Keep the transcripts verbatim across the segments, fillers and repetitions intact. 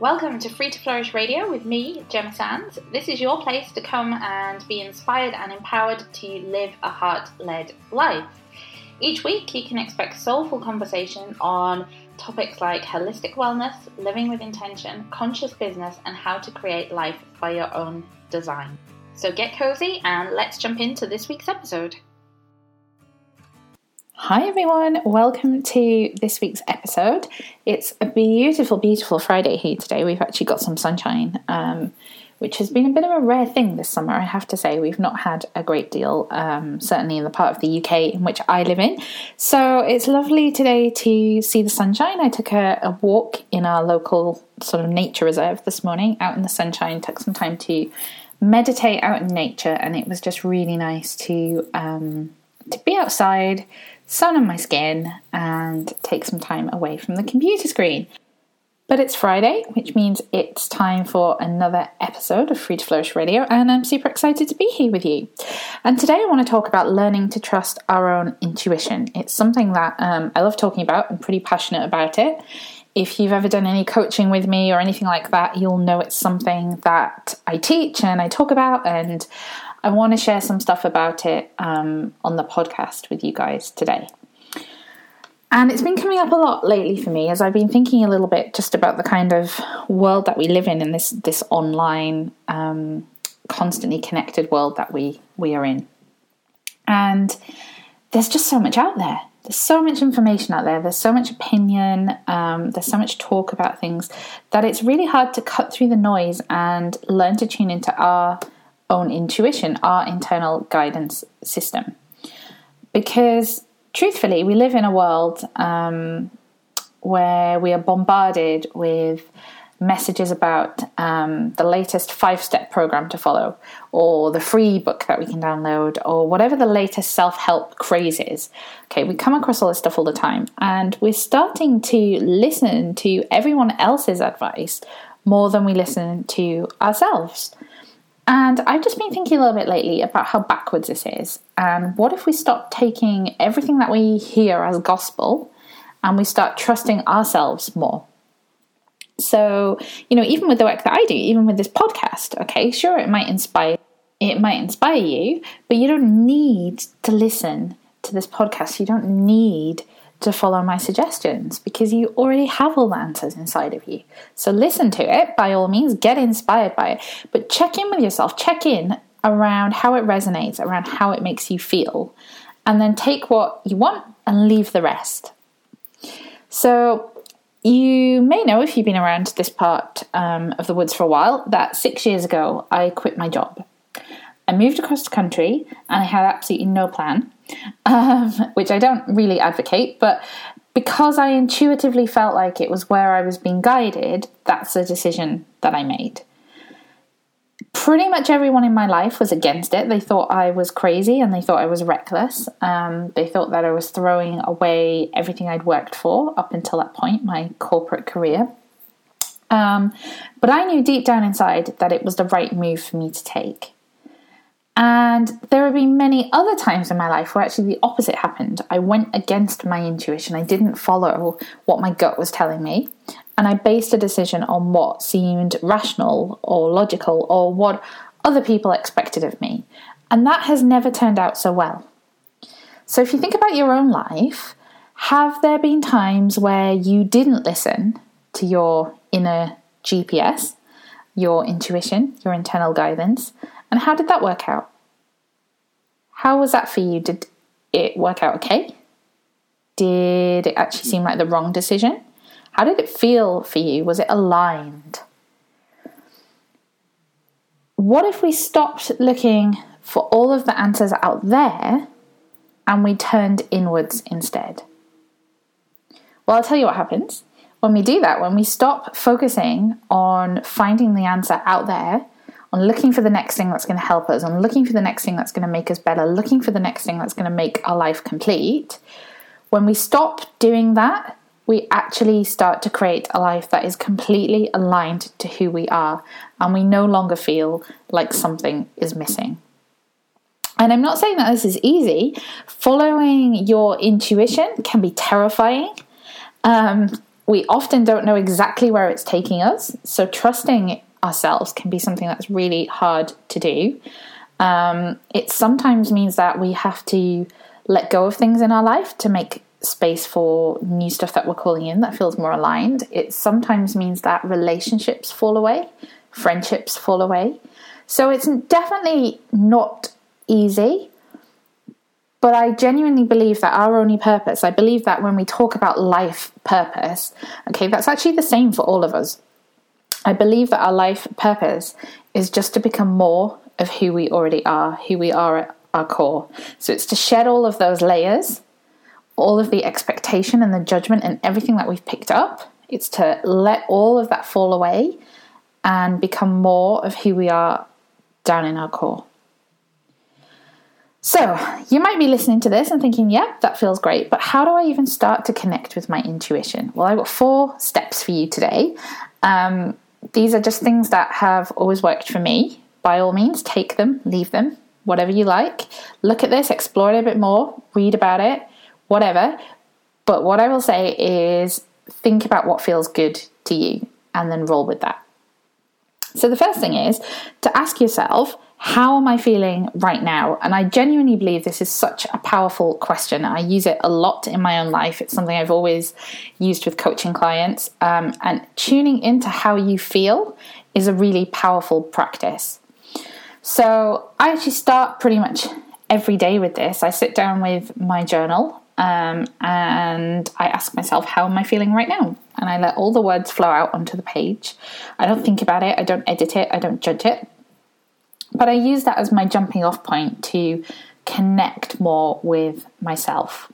Welcome to Free to Flourish Radio with me, Gemma Sands. This is your place to come and be inspired and empowered to live a heart-led life. Each week you can expect soulful conversation on topics like holistic wellness, living with intention, conscious business, and how to create life by your own design. So get cozy and let's jump into this week's episode. Hi everyone, welcome to this week's episode. It's a beautiful, beautiful Friday here today. We've actually got some sunshine, um, which has been a bit of a rare thing this summer, I have to say. We've not had a great deal, um, certainly in the part of the U K in which I live in. So it's lovely today to see the sunshine. I took a, a walk in our local sort of nature reserve this morning, out in the sunshine, took some time to meditate out in nature, and it was just really nice to um, to be outside, sun on my skin, and take some time away from the computer screen. But it's Friday, which means it's time for another episode of Free to Flourish Radio, and I'm super excited to be here with you. And today I want to talk about learning to trust our own intuition. It's something that um, I love talking about. I'm pretty passionate about it. If you've ever done any coaching with me or anything like that, you'll know it's something that I teach and I talk about, and I want to share some stuff about it um, on the podcast with you guys today. And it's been coming up a lot lately for me as I've been thinking a little bit just about the kind of world that we live in, and this this online, um, constantly connected world that we, we are in. And there's just so much out there. There's so much information out there, there's so much opinion, um, there's so much talk about things that it's really hard to cut through the noise and learn to tune into our own intuition, our internal guidance system. Because truthfully, we live in a world um, where we are bombarded with messages about um, the latest five-step program to follow, or the free book that we can download, or whatever the latest self-help craze is. Okay, we come across all this stuff all the time, and we're starting to listen to everyone else's advice more than we listen to ourselves. And I've just been thinking a little bit lately about how backwards this is, and what if we stop taking everything that we hear as gospel, and we start trusting ourselves more? So, you know, even with the work that I do, even with this podcast, okay, sure, it might inspire, it might inspire you, but you don't need to listen to this podcast. You don't need to follow my suggestions because you already have all the answers inside of you. So listen to it, by all means, get inspired by it, but check in with yourself, check in around how it resonates, around how it makes you feel, and then take what you want and leave the rest. So you may know, if you've been around this part um, of the woods for a while, that six years ago I quit my job. I moved across the country and I had absolutely no plan, um, which I don't really advocate, but because I intuitively felt like it was where I was being guided, that's the decision that I made. Pretty much everyone in my life was against it. They thought I was crazy and they thought I was reckless. Um, they thought that I was throwing away everything I'd worked for up until that point, my corporate career. Um, but I knew deep down inside that it was the right move for me to take. And there have been many other times in my life where actually the opposite happened. I went against my intuition. I didn't follow what my gut was telling me. And I based a decision on what seemed rational or logical or what other people expected of me. And that has never turned out so well. So if you think about your own life, have there been times where you didn't listen to your inner G P S, your intuition, your internal guidance? And how did that work out? How was that for you? Did it work out okay? Did it actually seem like the wrong decision? How did it feel for you? Was it aligned? What if we stopped looking for all of the answers out there and we turned inwards instead? Well, I'll tell you what happens when we do that. When we stop focusing on finding the answer out there, on looking for the next thing that's going to help us, on looking for the next thing that's going to make us better, looking for the next thing that's going to make our life complete. When we stop doing that, we actually start to create a life that is completely aligned to who we are, and we no longer feel like something is missing. And I'm not saying that this is easy. Following your intuition can be terrifying. Um, We often don't know exactly where it's taking us, so trusting ourselves can be something that's really hard to do. Um, it sometimes means that we have to let go of things in our life to make space for new stuff that we're calling in that feels more aligned. It sometimes means that relationships fall away, friendships fall away. So it's definitely not easy, but I genuinely believe that our only purpose, I believe that when we talk about life purpose, okay, that's actually the same for all of us. I believe that our life purpose is just to become more of who we already are, who we are at our core. So it's to shed all of those layers, all of the expectation and the judgment and everything that we've picked up. It's to let all of that fall away and become more of who we are down in our core. So you might be listening to this and thinking, yep, that feels great, but how do I even start to connect with my intuition? Well, I've got four steps for you today. Um, these are just things that have always worked for me. By all means, take them, leave them, whatever you like. Look at this, explore it a bit more, read about it, whatever. But what I will say is think about what feels good to you and then roll with that. So the first thing is to ask yourself, how am I feeling right now? And I genuinely believe this is such a powerful question. I use it a lot in my own life. It's something I've always used with coaching clients. Um, and tuning into how you feel is a really powerful practice. So I actually start pretty much every day with this. I sit down with my journal um, and I ask myself, how am I feeling right now? And I let all the words flow out onto the page. I don't think about it. I don't edit it. I don't judge it. But I use that as my jumping off point to connect more with myself.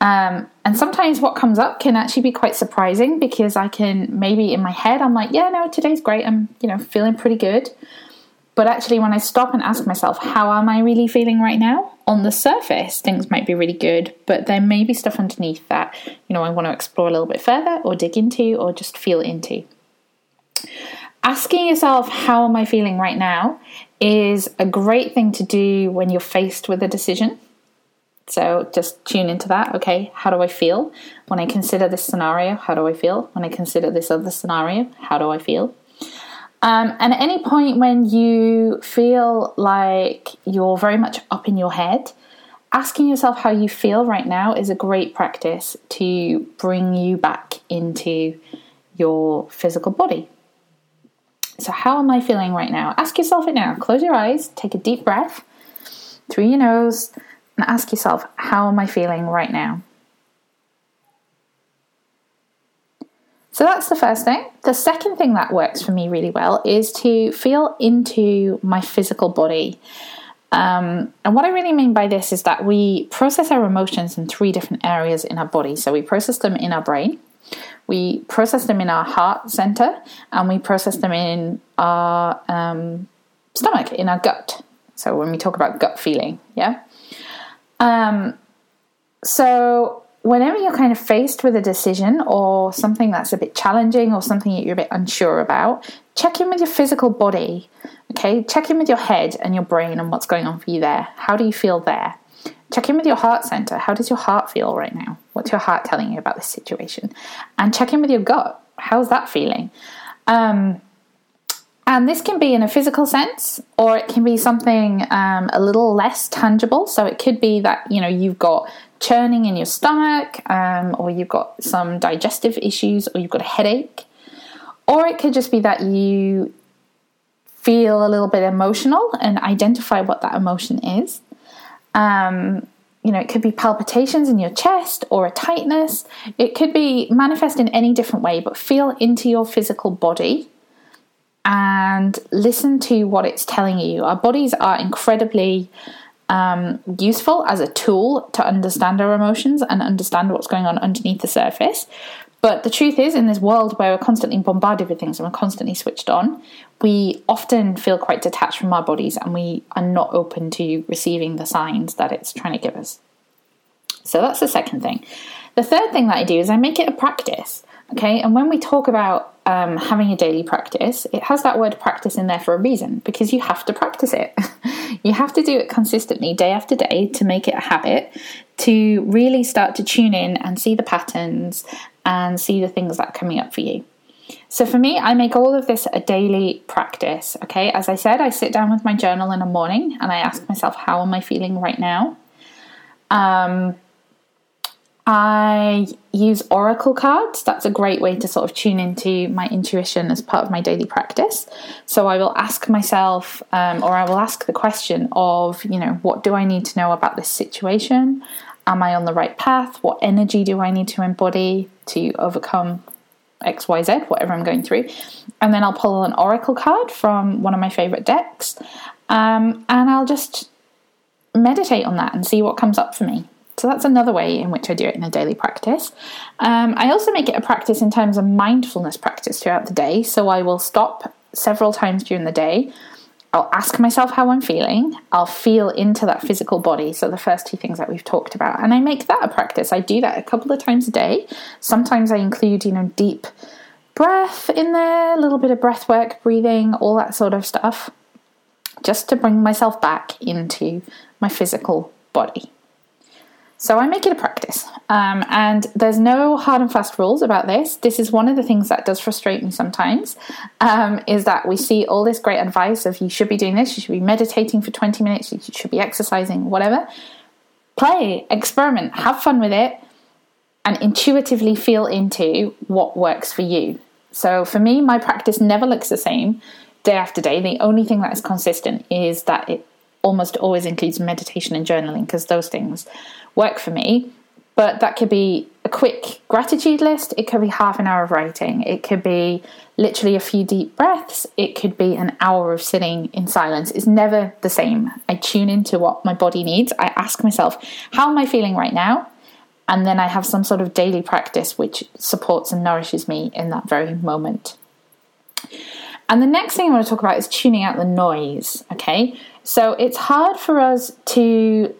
Um, and sometimes what comes up can actually be quite surprising, because I can maybe in my head, I'm like, yeah, no, today's great. I'm, you know, feeling pretty good. But actually when I stop and ask myself, how am I really feeling right now? On the surface, things might be really good, but there may be stuff underneath that, you know, I want to explore a little bit further or dig into or just feel into. Asking yourself, how am I feeling right now, is a great thing to do when you're faced with a decision. So just tune into that. Okay, how do I feel? When I consider this scenario, how do I feel? When I consider this other scenario, how do I feel? Um, and at any point when you feel like you're very much up in your head, asking yourself how you feel right now is a great practice to bring you back into your physical body. So how am I feeling right now? Ask yourself it now. Close your eyes, take a deep breath through your nose, and ask yourself, how am I feeling right now? So that's the first thing. The second thing that works for me really well is to feel into my physical body. Um, and what I really mean by this is that we process our emotions in three different areas in our body. So we process them in our brain, we process them in our heart center, and we process them in our um, stomach, in our gut. So when we talk about gut feeling, yeah. Um, so whenever you're kind of faced with a decision or something that's a bit challenging or something that you're a bit unsure about, check in with your physical body, okay? Check in with your head and your brain and what's going on for you there. How do you feel there? Check in with your heart center. How does your heart feel right now? What's your heart telling you about this situation? And check in with your gut. How's that feeling? Um, and this can be in a physical sense, or it can be something um, a little less tangible. So it could be that, you know, you've got churning in your stomach, um, or you've got some digestive issues, or you've got a headache. Or it could just be that you feel a little bit emotional and identify what that emotion is. Um, you know, it could be palpitations in your chest or a tightness. It could be manifest in any different way, but feel into your physical body and listen to what it's telling you. Our bodies are incredibly um, useful as a tool to understand our emotions and understand what's going on underneath the surface. But the truth is, in this world where we're constantly bombarded with things and we're constantly switched on, we often feel quite detached from our bodies and we are not open to receiving the signs that it's trying to give us. So that's the second thing. The third thing that I do is I make it a practice, okay? And when we talk about um, having a daily practice, it has that word practice in there for a reason, because you have to practice it. You have to do it consistently, day after day, to make it a habit, to really start to tune in and see the patterns and see the things that are coming up for you. So for me, I make all of this a daily practice, okay? As I said, I sit down with my journal in the morning and I ask myself, how am I feeling right now? Um, I use oracle cards. That's a great way to sort of tune into my intuition as part of my daily practice. So I will ask myself, um, or I will ask the question of, you know, what do I need to know about this situation? Am I on the right path? What energy do I need to embody to overcome X, Y, Z, whatever I'm going through? And then I'll pull an oracle card from one of my favorite decks, um, and I'll just meditate on that and see what comes up for me. So that's another way in which I do it in a daily practice. Um, I also make it a practice in terms of mindfulness practice throughout the day. So I will stop several times during the day. I'll ask myself how I'm feeling. I'll feel into that physical body. So the first two things that we've talked about. And I make that a practice. I do that a couple of times a day. Sometimes I include, you know, deep breath in there, a little bit of breath work, breathing, all that sort of stuff, just to bring myself back into my physical body. So I make it a practice, um, and there's no hard and fast rules about this. This is one of the things that does frustrate me sometimes, um, is that we see all this great advice of you should be doing this, you should be meditating for twenty minutes, you should be exercising, whatever. Play, experiment, have fun with it, and intuitively feel into what works for you. So for me, my practice never looks the same day after day. The only thing that is consistent is that it almost always includes meditation and journaling, because those things work for me. But that could be a quick gratitude list, it could be half an hour of writing, it could be literally a few deep breaths, it could be an hour of sitting in silence. It's never the same. I tune into what my body needs. I ask myself, how am I feeling right now? And then I have some sort of daily practice which supports and nourishes me in that very moment. And the next thing I want to talk about is tuning out the noise, okay? So it's hard for us to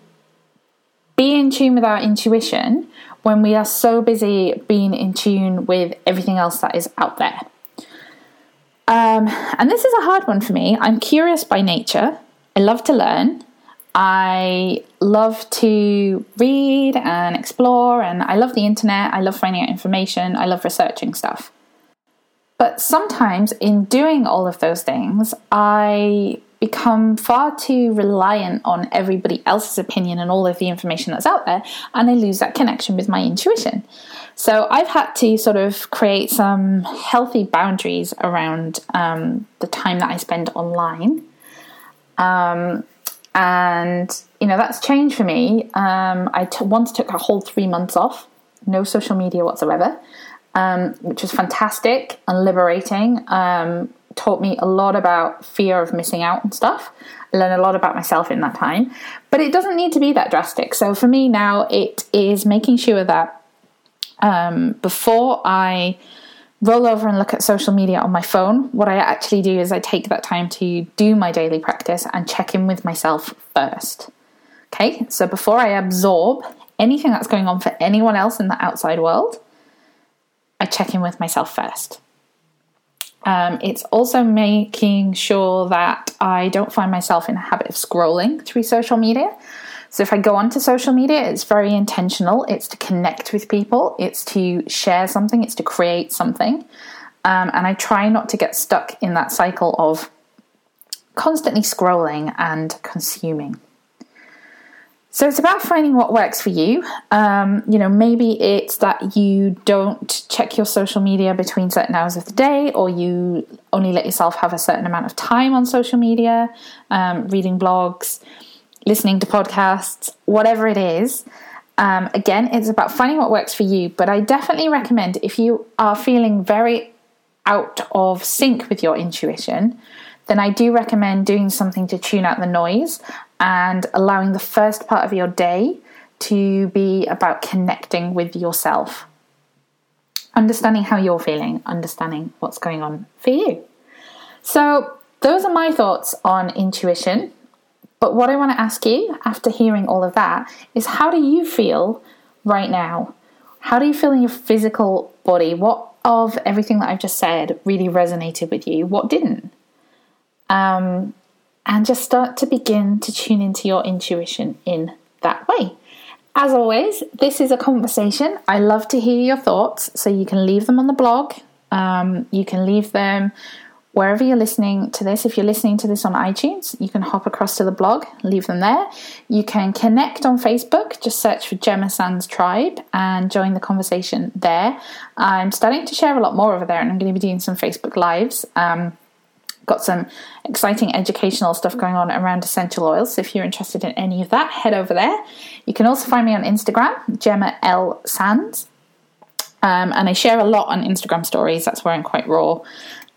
be in tune with our intuition when we are so busy being in tune with everything else that is out there. Um, and this is a hard one for me. I'm curious by nature. I love to learn. I love to read and explore, and I love the internet. I love finding out information. I love researching stuff. But sometimes in doing all of those things, I become far too reliant on everybody else's opinion and all of the information that's out there, and I lose that connection with my intuition. So I've had to sort of create some healthy boundaries around um, the time that I spend online. Um, and, you know, that's changed for me. Um, I t- once took a whole three months off, no social media whatsoever, um, which was fantastic and liberating. Um, taught me a lot about fear of missing out and stuff. I learned a lot about myself in that time, but it doesn't need to be that drastic. So for me now, it is making sure that um, before I roll over and look at social media on my phone, what I actually do is I take that time to do my daily practice and check in with myself first. Okay, so before I absorb anything that's going on for anyone else in the outside world, I check in with myself first. Um, it's also making sure that I don't find myself in a habit of scrolling through social media. So if I go onto social media, it's very intentional. It's to connect with people. It's to share something. It's to create something. Um, and I try not to get stuck in that cycle of constantly scrolling and consuming. So it's about finding what works for you. Um, you know, maybe it's that you don't check your social media between certain hours of the day, or you only let yourself have a certain amount of time on social media, um, reading blogs, listening to podcasts, whatever it is. Um, again, it's about finding what works for you. But I definitely recommend, if you are feeling very out of sync with your intuition, then I do recommend doing something to tune out the noise and allowing the first part of your day to be about connecting with yourself, understanding how you're feeling, understanding what's going on for you. So those are my thoughts on intuition. But what I want to ask you after hearing all of that is, how do you feel right now? How do you feel in your physical body? What of everything that I've just said really resonated with you? What didn't? Um, and just start to begin to tune into your intuition in that way. As always, this is a conversation. I love to hear your thoughts, so you can leave them on the blog. Um, you can leave them wherever you're listening to this. If you're listening to this on iTunes, you can hop across to the blog, leave them there. You can connect on Facebook, just search for Gemma Sands Tribe and join the conversation there. I'm starting to share a lot more over there, and I'm going to be doing some Facebook Lives. Um, got some exciting educational stuff going on around essential oils, so if you're interested in any of that, head over there. You can also find me on Instagram, Gemma L. Sands. Um, and I share a lot on Instagram stories. That's where I'm quite raw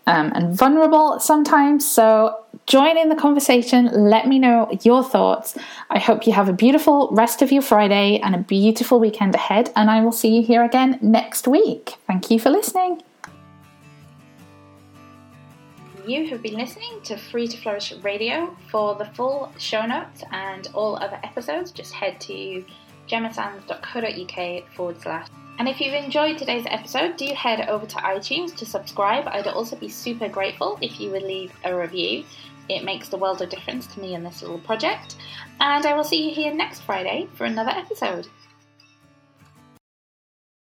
Um, and vulnerable sometimes, so join in the conversation. Let me know your thoughts. I hope you have a beautiful rest of your Friday and a beautiful weekend ahead, and I will see you here again next week. Thank you for listening. You have been listening to Free to Flourish Radio. For the full show notes and all other episodes, just head to gemmasands.co.uk forward slash And if you've enjoyed today's episode, do head over to iTunes to subscribe. I'd also be super grateful if you would leave a review. It makes the world of difference to me and this little project. And I will see you here next Friday for another episode.